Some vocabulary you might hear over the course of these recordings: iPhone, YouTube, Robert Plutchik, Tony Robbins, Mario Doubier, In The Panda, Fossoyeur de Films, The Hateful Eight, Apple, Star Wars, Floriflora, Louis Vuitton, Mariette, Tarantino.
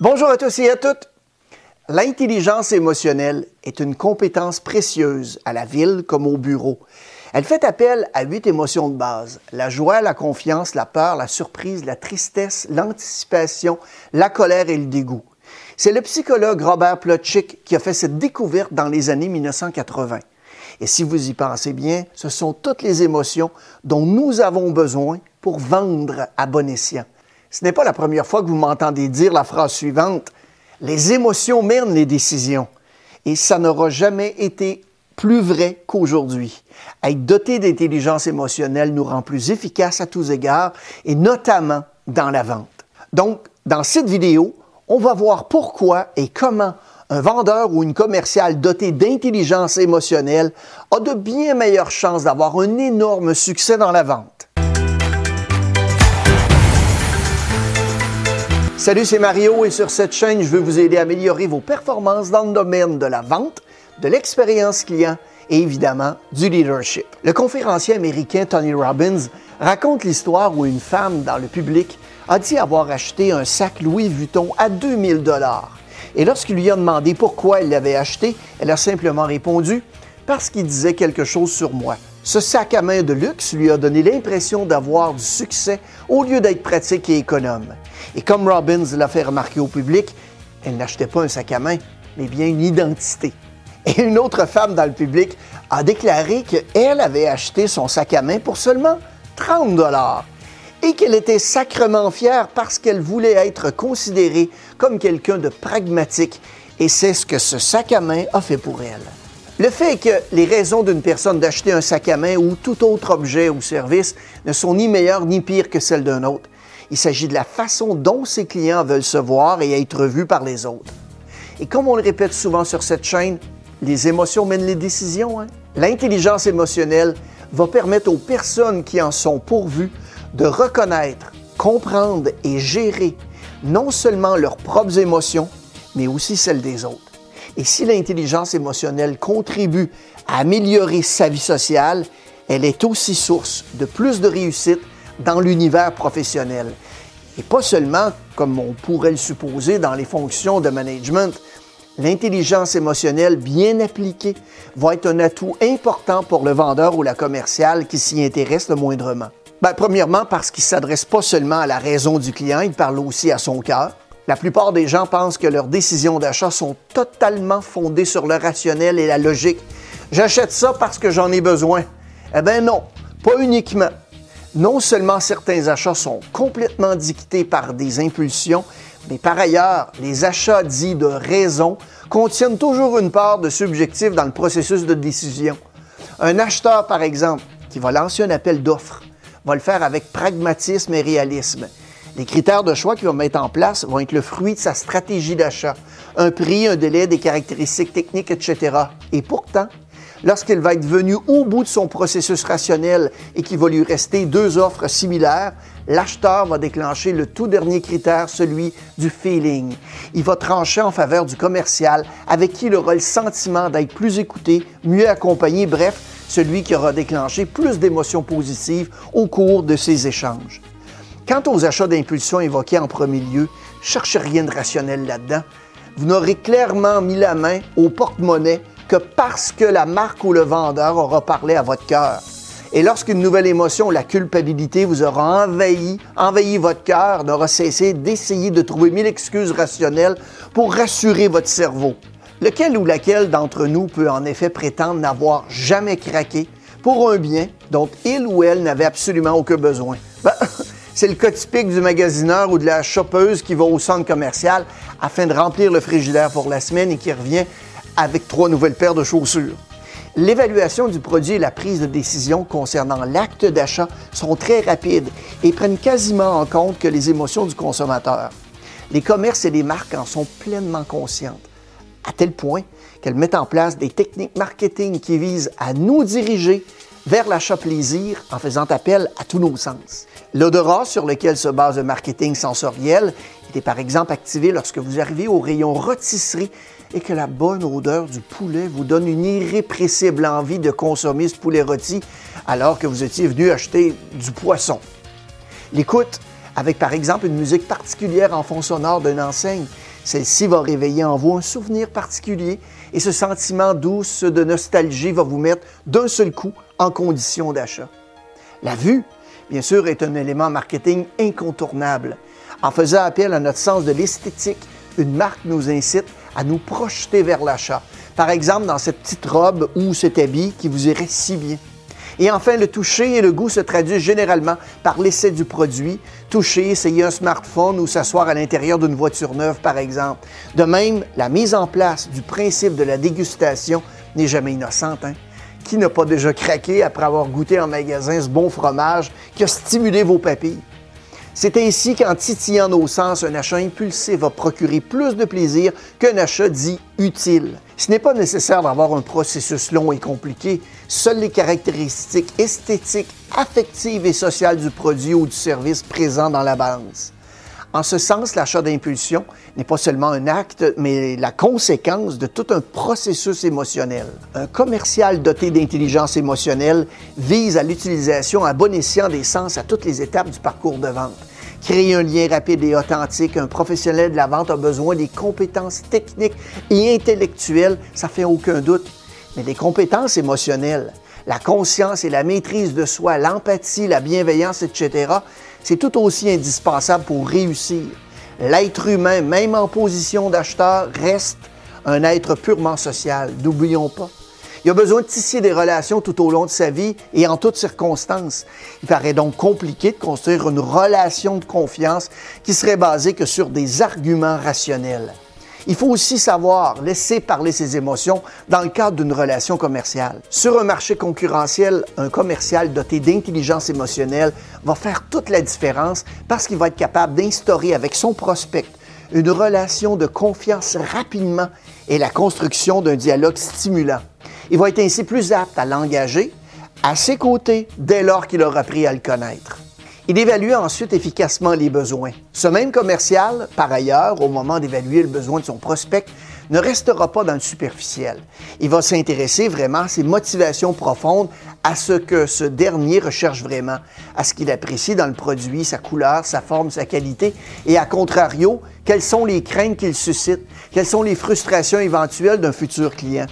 Bonjour à tous et à toutes. L'intelligence émotionnelle est une compétence précieuse à la ville comme au bureau. Elle fait appel à 8 émotions de base: la joie, la confiance, la peur, la surprise, la tristesse, l'anticipation, la colère et le dégoût. C'est le psychologue Robert Plutchik qui a fait cette découverte dans les années 1980. Et si vous y pensez bien, ce sont toutes les émotions dont nous avons besoin pour vendre à bon escient. Ce n'est pas la première fois que vous m'entendez dire la phrase suivante: « Les émotions mènent les décisions ». Et ça n'aura jamais été plus vrai qu'aujourd'hui. Être doté d'intelligence émotionnelle nous rend plus efficaces à tous égards, et notamment dans la vente. Donc, dans cette vidéo, on va voir pourquoi et comment un vendeur ou une commerciale dotée d'intelligence émotionnelle a de bien meilleures chances d'avoir un énorme succès dans la vente. Salut, c'est Mario et sur cette chaîne, je veux vous aider à améliorer vos performances dans le domaine de la vente, de l'expérience client et évidemment du leadership. Le conférencier américain Tony Robbins raconte l'histoire où une femme dans le public a dit avoir acheté un sac Louis Vuitton à 2000$. Et lorsqu'il lui a demandé pourquoi elle l'avait acheté, elle a simplement répondu « parce qu'il disait quelque chose sur moi ». Ce sac à main de luxe lui a donné l'impression d'avoir du succès au lieu d'être pratique et économe. Et comme Robbins l'a fait remarquer au public, elle n'achetait pas un sac à main, mais bien une identité. Et une autre femme dans le public a déclaré qu'elle avait acheté son sac à main pour seulement 30$ et qu'elle était sacrement fière parce qu'elle voulait être considérée comme quelqu'un de pragmatique, et c'est ce que ce sac à main a fait pour elle. Le fait est que les raisons d'une personne d'acheter un sac à main ou tout autre objet ou service ne sont ni meilleures ni pires que celles d'un autre. Il s'agit de la façon dont ses clients veulent se voir et être vus par les autres. Et comme on le répète souvent sur cette chaîne, les émotions mènent les décisions, hein? L'intelligence émotionnelle va permettre aux personnes qui en sont pourvues de reconnaître, comprendre et gérer non seulement leurs propres émotions, mais aussi celles des autres. Et si l'intelligence émotionnelle contribue à améliorer sa vie sociale, elle est aussi source de plus de réussite dans l'univers professionnel. Et pas seulement, comme on pourrait le supposer, dans les fonctions de management. L'intelligence émotionnelle bien appliquée va être un atout important pour le vendeur ou la commerciale qui s'y intéresse le moindrement. Premièrement, parce qu'il ne s'adresse pas seulement à la raison du client, il parle aussi à son cœur. La plupart des gens pensent que leurs décisions d'achat sont totalement fondées sur le rationnel et la logique. J'achète ça parce que j'en ai besoin. Eh bien non, pas uniquement. Non seulement certains achats sont complètement dictés par des impulsions, mais par ailleurs, les achats dits de raison contiennent toujours une part de subjectif dans le processus de décision. Un acheteur, par exemple, qui va lancer un appel d'offres, va le faire avec pragmatisme et réalisme. Les critères de choix qu'il va mettre en place vont être le fruit de sa stratégie d'achat, un prix, un délai, des caractéristiques techniques, etc. Et pourtant, lorsqu'il va être venu au bout de son processus rationnel et qu'il va lui rester deux offres similaires, l'acheteur va déclencher le tout dernier critère, celui du feeling. Il va trancher en faveur du commercial avec qui il aura le sentiment d'être plus écouté, mieux accompagné, bref, celui qui aura déclenché plus d'émotions positives au cours de ces échanges. Quant aux achats d'impulsion évoqués en premier lieu, cherchez rien de rationnel là-dedans. Vous n'aurez clairement mis la main au porte-monnaie que parce que la marque ou le vendeur aura parlé à votre cœur. Et lorsqu'une nouvelle émotion, la culpabilité, vous aura envahi votre cœur, n'aura cessé d'essayer de trouver mille excuses rationnelles pour rassurer votre cerveau. Lequel ou laquelle d'entre nous peut en effet prétendre n'avoir jamais craqué pour un bien dont il ou elle n'avait absolument aucun besoin? C'est le cas typique du magasineur ou de la chopeuse qui va au centre commercial afin de remplir le frigidaire pour la semaine et qui revient avec 3 nouvelles paires de chaussures. L'évaluation du produit et la prise de décision concernant l'acte d'achat sont très rapides et prennent quasiment en compte que les émotions du consommateur. Les commerces et les marques en sont pleinement conscientes, à tel point qu'elles mettent en place des techniques marketing qui visent à nous diriger vers l'achat plaisir en faisant appel à tous nos sens. L'odorat sur lequel se base le marketing sensoriel était par exemple activé lorsque vous arrivez au rayon rôtisserie et que la bonne odeur du poulet vous donne une irrépressible envie de consommer ce poulet rôti alors que vous étiez venu acheter du poisson. L'écoute, avec par exemple une musique particulière en fond sonore d'une enseigne, Celle-ci va réveiller en vous un souvenir particulier et ce sentiment doux de nostalgie va vous mettre d'un seul coup en condition d'achat. La vue, bien sûr, est un élément marketing incontournable. En faisant appel à notre sens de l'esthétique, une marque nous incite à nous projeter vers l'achat. Par exemple, dans cette petite robe ou cet habit qui vous irait si bien. Et enfin, le toucher et le goût se traduisent généralement par l'essai du produit. Toucher, essayer un smartphone ou s'asseoir à l'intérieur d'une voiture neuve, par exemple. De même, la mise en place du principe de la dégustation n'est jamais innocente. Qui n'a pas déjà craqué après avoir goûté en magasin ce bon fromage qui a stimulé vos papilles? C'est ainsi qu'en titillant nos sens, un achat impulsif va procurer plus de plaisir qu'un achat dit utile. Ce n'est pas nécessaire d'avoir un processus long et compliqué. Seules les caractéristiques esthétiques, affectives et sociales du produit ou du service présent dans la balance. En ce sens, l'achat d'impulsion n'est pas seulement un acte, mais la conséquence de tout un processus émotionnel. Un commercial doté d'intelligence émotionnelle vise à l'utilisation à bon escient des sens à toutes les étapes du parcours de vente. Créer un lien rapide et authentique, un professionnel de la vente a besoin des compétences techniques et intellectuelles, ça fait aucun doute, mais des compétences émotionnelles. La conscience et la maîtrise de soi, l'empathie, la bienveillance, etc., c'est tout aussi indispensable pour réussir. L'être humain, même en position d'acheteur, reste un être purement social, n'oublions pas. Il a besoin de tisser des relations tout au long de sa vie et en toutes circonstances. Il paraît donc compliqué de construire une relation de confiance qui serait basée que sur des arguments rationnels. Il faut aussi savoir laisser parler ses émotions dans le cadre d'une relation commerciale. Sur un marché concurrentiel, un commercial doté d'intelligence émotionnelle va faire toute la différence parce qu'il va être capable d'instaurer avec son prospect une relation de confiance rapidement et la construction d'un dialogue stimulant. Il va être ainsi plus apte à l'engager à ses côtés dès lors qu'il aura appris à le connaître. Il évalue ensuite efficacement les besoins. Ce même commercial, par ailleurs, au moment d'évaluer le besoin de son prospect, ne restera pas dans le superficiel. Il va s'intéresser vraiment à ses motivations profondes, à ce que ce dernier recherche vraiment, à ce qu'il apprécie dans le produit, sa couleur, sa forme, sa qualité, et à contrario, quelles sont les craintes qu'il suscite, quelles sont les frustrations éventuelles d'un futur client.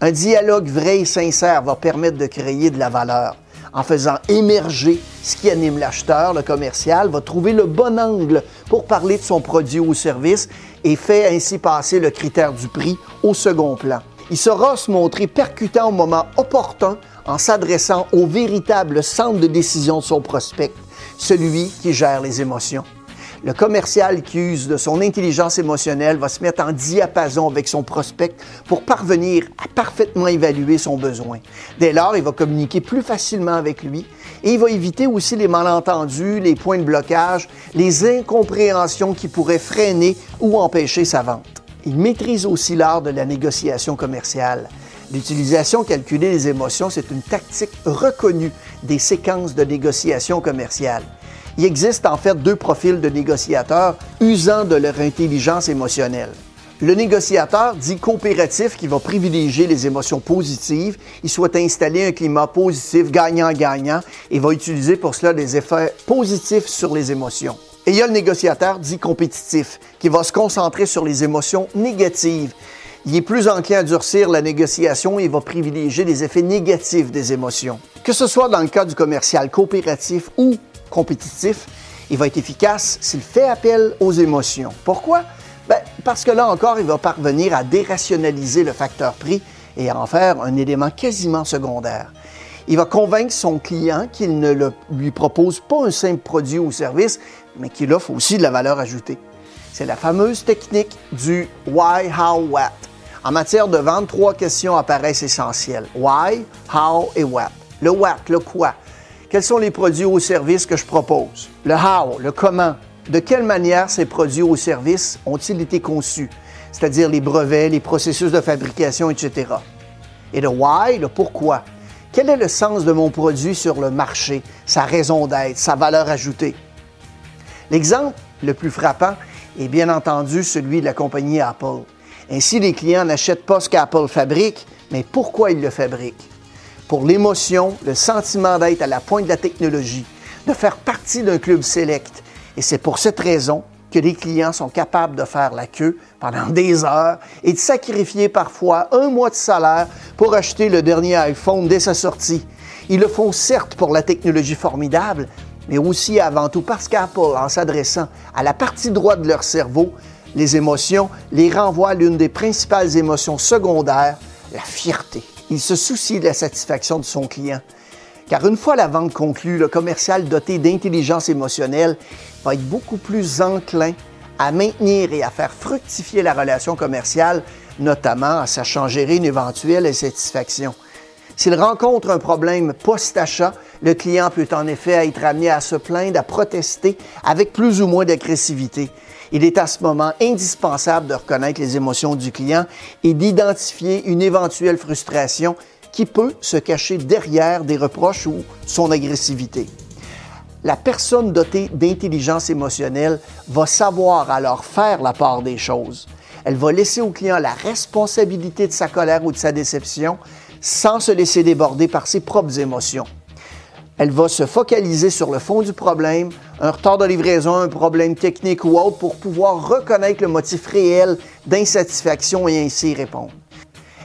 Un dialogue vrai et sincère va permettre de créer de la valeur. En faisant émerger ce qui anime l'acheteur, le commercial va trouver le bon angle pour parler de son produit ou service et fait ainsi passer le critère du prix au second plan. Il saura se montrer percutant au moment opportun en s'adressant au véritable centre de décision de son prospect, celui qui gère les émotions. Le commercial qui use de son intelligence émotionnelle va se mettre en diapason avec son prospect pour parvenir à parfaitement évaluer son besoin. Dès lors, il va communiquer plus facilement avec lui et il va éviter aussi les malentendus, les points de blocage, les incompréhensions qui pourraient freiner ou empêcher sa vente. Il maîtrise aussi l'art de la négociation commerciale. L'utilisation calculée des émotions, c'est une tactique reconnue des séquences de négociation commerciale. Il existe en fait deux profils de négociateurs usant de leur intelligence émotionnelle. Le négociateur dit coopératif qui va privilégier les émotions positives. Il souhaite installer un climat positif gagnant-gagnant et va utiliser pour cela des effets positifs sur les émotions. Et il y a le négociateur dit compétitif qui va se concentrer sur les émotions négatives. Il est plus enclin à durcir la négociation et va privilégier les effets négatifs des émotions. Que ce soit dans le cas du commercial coopératif ou compétitif, il va être efficace s'il fait appel aux émotions. Pourquoi? Parce que là encore, il va parvenir à dérationnaliser le facteur prix et à en faire un élément quasiment secondaire. Il va convaincre son client qu'il ne lui propose pas un simple produit ou service, mais qu'il offre aussi de la valeur ajoutée. C'est la fameuse technique du « why, how, what ». En matière de vente, trois questions apparaissent essentielles. « Why »,« how » et « what ». Le « what », le « quoi ». Quels sont les produits ou services que je propose? Le how, le comment. De quelle manière ces produits ou services ont-ils été conçus? C'est-à-dire les brevets, les processus de fabrication, etc. Et le why, le pourquoi. Quel est le sens de mon produit sur le marché? Sa raison d'être, sa valeur ajoutée. L'exemple le plus frappant est bien entendu celui de la compagnie Apple. Ainsi, les clients n'achètent pas ce qu'Apple fabrique, mais pourquoi ils le fabriquent? Pour l'émotion, le sentiment d'être à la pointe de la technologie, de faire partie d'un club select. Et c'est pour cette raison que les clients sont capables de faire la queue pendant des heures et de sacrifier parfois un mois de salaire pour acheter le dernier iPhone dès sa sortie. Ils le font certes pour la technologie formidable, mais aussi avant tout parce qu'Apple, en s'adressant à la partie droite de leur cerveau, les émotions, les renvoie à l'une des principales émotions secondaires, la fierté. Il se soucie de la satisfaction de son client. Car une fois la vente conclue, le commercial doté d'intelligence émotionnelle va être beaucoup plus enclin à maintenir et à faire fructifier la relation commerciale, notamment en sachant gérer une éventuelle insatisfaction. S'il rencontre un problème post-achat, le client peut en effet être amené à se plaindre, à protester avec plus ou moins d'agressivité. Il est à ce moment indispensable de reconnaître les émotions du client et d'identifier une éventuelle frustration qui peut se cacher derrière des reproches ou son agressivité. La personne dotée d'intelligence émotionnelle va savoir alors faire la part des choses. Elle va laisser au client la responsabilité de sa colère ou de sa déception sans se laisser déborder par ses propres émotions. Elle va se focaliser sur le fond du problème, un retard de livraison, un problème technique ou autre pour pouvoir reconnaître le motif réel d'insatisfaction et ainsi répondre.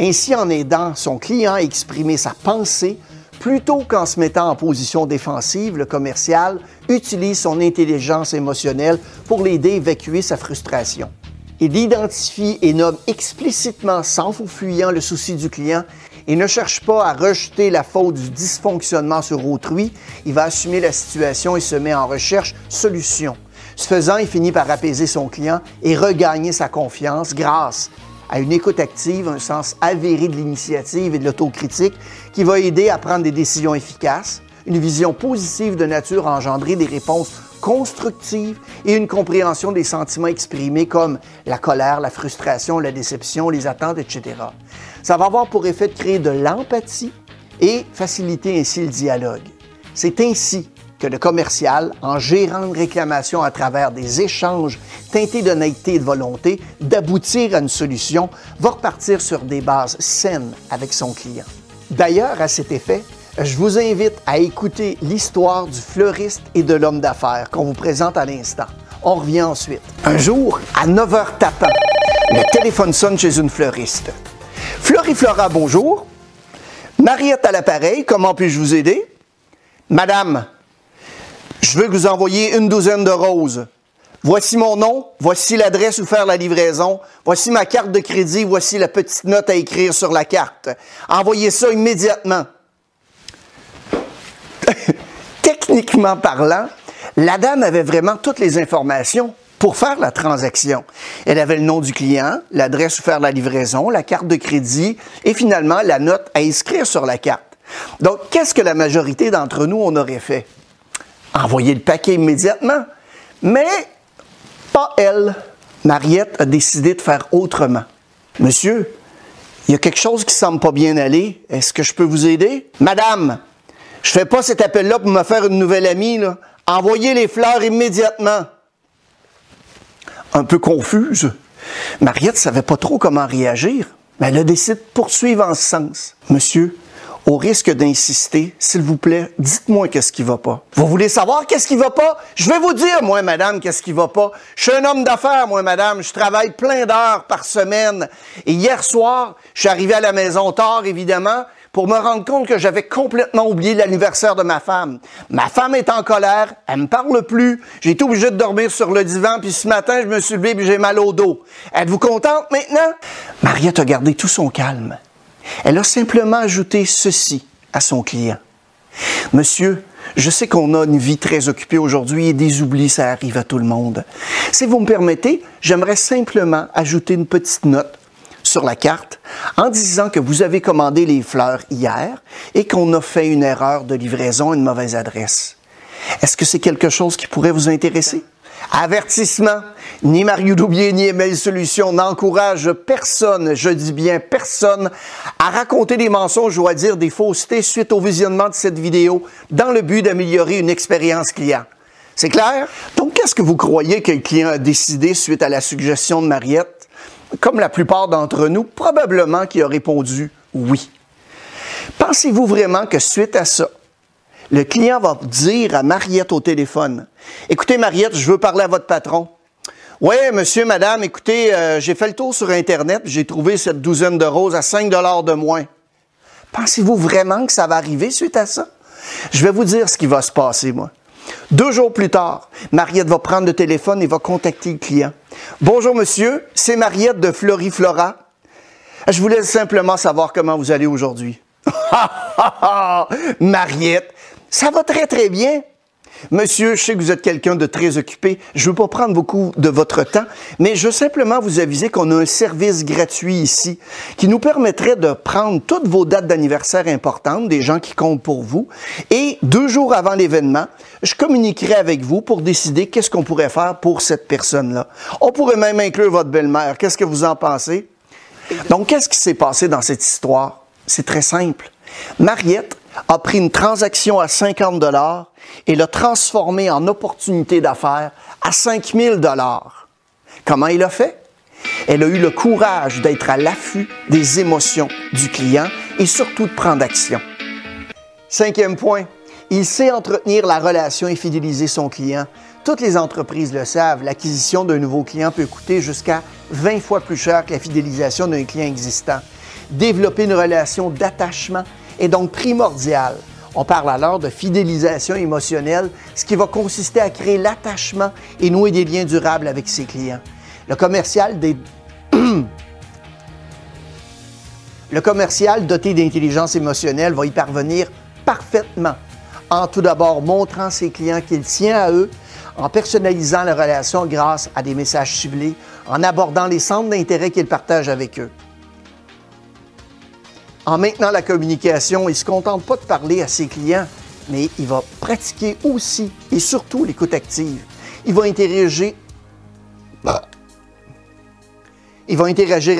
Ainsi, en aidant son client à exprimer sa pensée, plutôt qu'en se mettant en position défensive, le commercial utilise son intelligence émotionnelle pour l'aider à évacuer sa frustration. Il identifie et nomme explicitement, sans faux-fuyant, le souci du client et ne cherche pas à rejeter la faute du dysfonctionnement sur autrui. Il va assumer la situation et se met en recherche solution. Ce faisant, il finit par apaiser son client et regagner sa confiance grâce à une écoute active, un sens avéré de l'initiative et de l'autocritique qui va aider à prendre des décisions efficaces, une vision positive de nature à engendrer des réponses constructives et une compréhension des sentiments exprimés comme la colère, la frustration, la déception, les attentes, etc. Ça va avoir pour effet de créer de l'empathie et faciliter ainsi le dialogue. C'est ainsi que le commercial, en gérant une réclamation à travers des échanges teintés d'honnêteté et de volonté d'aboutir à une solution, va repartir sur des bases saines avec son client. D'ailleurs, à cet effet, je vous invite à écouter l'histoire du fleuriste et de l'homme d'affaires qu'on vous présente à l'instant. On revient ensuite. Un jour, à 9h tapant, le téléphone sonne chez une fleuriste. Floriflora, bonjour. Mariette à l'appareil, comment puis-je vous aider? Madame, je veux que vous envoyiez une douzaine de roses. Voici mon nom, voici l'adresse où faire la livraison, voici ma carte de crédit, voici la petite note à écrire sur la carte. Envoyez ça immédiatement. Techniquement parlant, la dame avait vraiment toutes les informations pour faire la transaction. Elle avait le nom du client, l'adresse où faire la livraison, la carte de crédit et finalement la note à inscrire sur la carte. Donc, qu'est-ce que la majorité d'entre nous, on aurait fait? Envoyer le paquet immédiatement, mais pas elle. Mariette a décidé de faire autrement. « Monsieur, il y a quelque chose qui ne semble pas bien aller. Est-ce que je peux vous aider? »« Madame, je ne fais pas cet appel-là pour me faire une nouvelle amie. Là. Envoyez les fleurs immédiatement. » Un peu confuse, Mariette ne savait pas trop comment réagir, mais elle a décidé de poursuivre en ce sens. « Monsieur, au risque d'insister, s'il vous plaît, dites-moi qu'est-ce qui va pas. » Vous voulez savoir qu'est-ce qui va pas? Je vais vous dire, moi, madame, qu'est-ce qui va pas. Je suis un homme d'affaires, moi, madame. Je travaille plein d'heures par semaine. Et hier soir, je suis arrivé à la maison tard, évidemment, pour me rendre compte que j'avais complètement oublié l'anniversaire de ma femme. Ma femme est en colère, elle me parle plus, j'ai été obligé de dormir sur le divan, puis ce matin, je me suis levé, puis j'ai mal au dos. Êtes-vous contente maintenant? Mariette a gardé tout son calme. Elle a simplement ajouté ceci à son client. « Monsieur, je sais qu'on a une vie très occupée aujourd'hui et des oublis, ça arrive à tout le monde. Si vous me permettez, j'aimerais simplement ajouter une petite note sur la carte en disant que vous avez commandé les fleurs hier et qu'on a fait une erreur de livraison à une mauvaise adresse. Est-ce que c'est quelque chose qui pourrait vous intéresser? » Avertissement, ni Mario Doubier ni Email Solution n'encourage personne, je dis bien personne, à raconter des mensonges ou à dire des faussetés suite au visionnement de cette vidéo dans le but d'améliorer une expérience client. C'est clair? Donc, qu'est-ce que vous croyez que le client a décidé suite à la suggestion de Mariette? Comme la plupart d'entre nous, probablement qu'il a répondu oui. Pensez-vous vraiment que suite à ça, le client va dire à Mariette au téléphone « Écoutez, Mariette, je veux parler à votre patron. Oui, monsieur, madame, écoutez, j'ai fait le tour sur Internet, j'ai trouvé cette douzaine de roses à 5 $ de moins. Pensez-vous vraiment que ça va arriver suite à ça? Je vais vous dire ce qui va se passer, moi. 2 jours plus tard, Mariette va prendre le téléphone et va contacter le client. « Bonjour, monsieur, c'est Mariette de Floriflora. Je voulais simplement savoir comment vous allez aujourd'hui. » Mariette, ça va très, très bien. Monsieur, je sais que vous êtes quelqu'un de très occupé. Je ne veux pas prendre beaucoup de votre temps, mais je veux simplement vous aviser qu'on a un service gratuit ici qui nous permettrait de prendre toutes vos dates d'anniversaire importantes, des gens qui comptent pour vous, et 2 jours avant l'événement, je communiquerai avec vous pour décider qu'est-ce qu'on pourrait faire pour cette personne-là. On pourrait même inclure votre belle-mère. Qu'est-ce que vous en pensez? Donc, qu'est-ce qui s'est passé dans cette histoire? C'est très simple. Mariette a pris une transaction à 50 $ et l'a transformée en opportunité d'affaires à 5000 $. Comment elle a fait? Elle a eu le courage d'être à l'affût des émotions du client et surtout de prendre action. 5e point, il sait entretenir la relation et fidéliser son client. Toutes les entreprises le savent, l'acquisition d'un nouveau client peut coûter jusqu'à 20 fois plus cher que la fidélisation d'un client existant. Développer une relation d'attachement est donc primordial. On parle alors de fidélisation émotionnelle, ce qui va consister à créer l'attachement et nouer des liens durables avec ses clients. Le commercial doté d'intelligence émotionnelle va y parvenir parfaitement, en tout d'abord montrant ses clients qu'il tient à eux, en personnalisant la relation grâce à des messages ciblés, en abordant les centres d'intérêt qu'il partage avec eux. En maintenant la communication, il ne se contente pas de parler à ses clients, mais il va pratiquer aussi et surtout l'écoute active. Il va interagir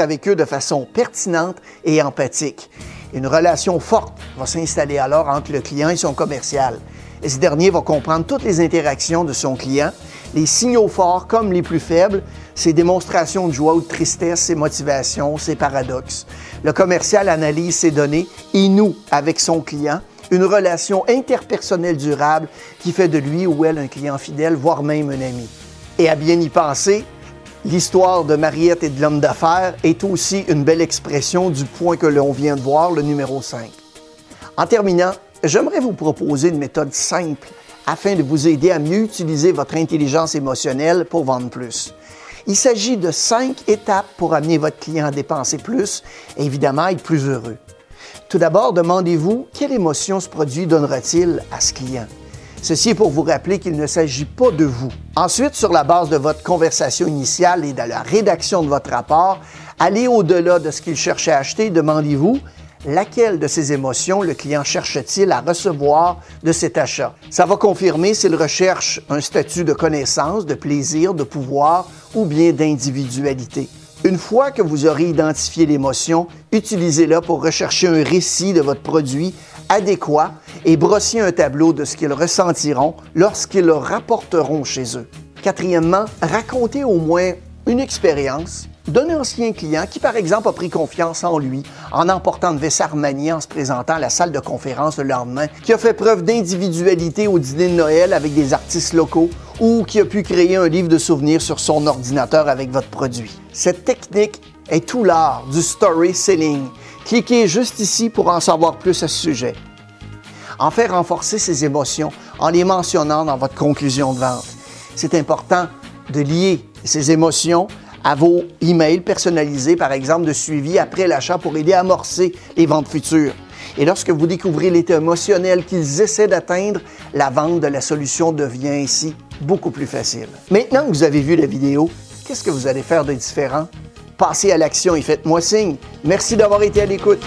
avec eux de façon pertinente et empathique. Une relation forte va s'installer alors entre le client et son commercial. Et ce dernier va comprendre toutes les interactions de son client, les signaux forts comme les plus faibles, ses démonstrations de joie ou de tristesse, ses motivations, ses paradoxes. Le commercial analyse ses données et noue avec son client une relation interpersonnelle durable qui fait de lui ou elle un client fidèle, voire même un ami. Et à bien y penser, l'histoire de Mariette et de l'homme d'affaires est aussi une belle expression du point que l'on vient de voir, le numéro 5. En terminant, j'aimerais vous proposer une méthode simple afin de vous aider à mieux utiliser votre intelligence émotionnelle pour vendre plus. Il s'agit de 5 étapes pour amener votre client à dépenser plus et évidemment être plus heureux. Tout d'abord, demandez-vous quelle émotion ce produit donnera-t-il à ce client. Ceci est pour vous rappeler qu'il ne s'agit pas de vous. Ensuite, sur la base de votre conversation initiale et de la rédaction de votre rapport, allez au-delà de ce qu'il cherche à acheter et demandez-vous laquelle de ces émotions le client cherche-t-il à recevoir de cet achat? Ça va confirmer s'il recherche un statut de connaissance, de plaisir, de pouvoir ou bien d'individualité. Une fois que vous aurez identifié l'émotion, utilisez-la pour rechercher un récit de votre produit adéquat et brossez un tableau de ce qu'ils ressentiront lorsqu'ils le rapporteront chez eux. Quatrièmement, racontez au moins une expérience d'un ancien client qui, par exemple, a pris confiance en lui en emportant de vaisselle remaniée en se présentant à la salle de conférence le lendemain, qui a fait preuve d'individualité au dîner de Noël avec des artistes locaux ou qui a pu créer un livre de souvenirs sur son ordinateur avec votre produit. Cette technique est tout l'art du story selling. Cliquez juste ici pour en savoir plus à ce sujet. En fait, renforcez ses émotions en les mentionnant dans votre conclusion de vente. C'est important de lier ses émotions à vos emails personnalisés, par exemple, de suivi après l'achat pour aider à amorcer les ventes futures. Et lorsque vous découvrez l'état émotionnel qu'ils essaient d'atteindre, la vente de la solution devient ainsi beaucoup plus facile. Maintenant que vous avez vu la vidéo, qu'est-ce que vous allez faire de différent? Passez à l'action et faites-moi signe. Merci d'avoir été à l'écoute.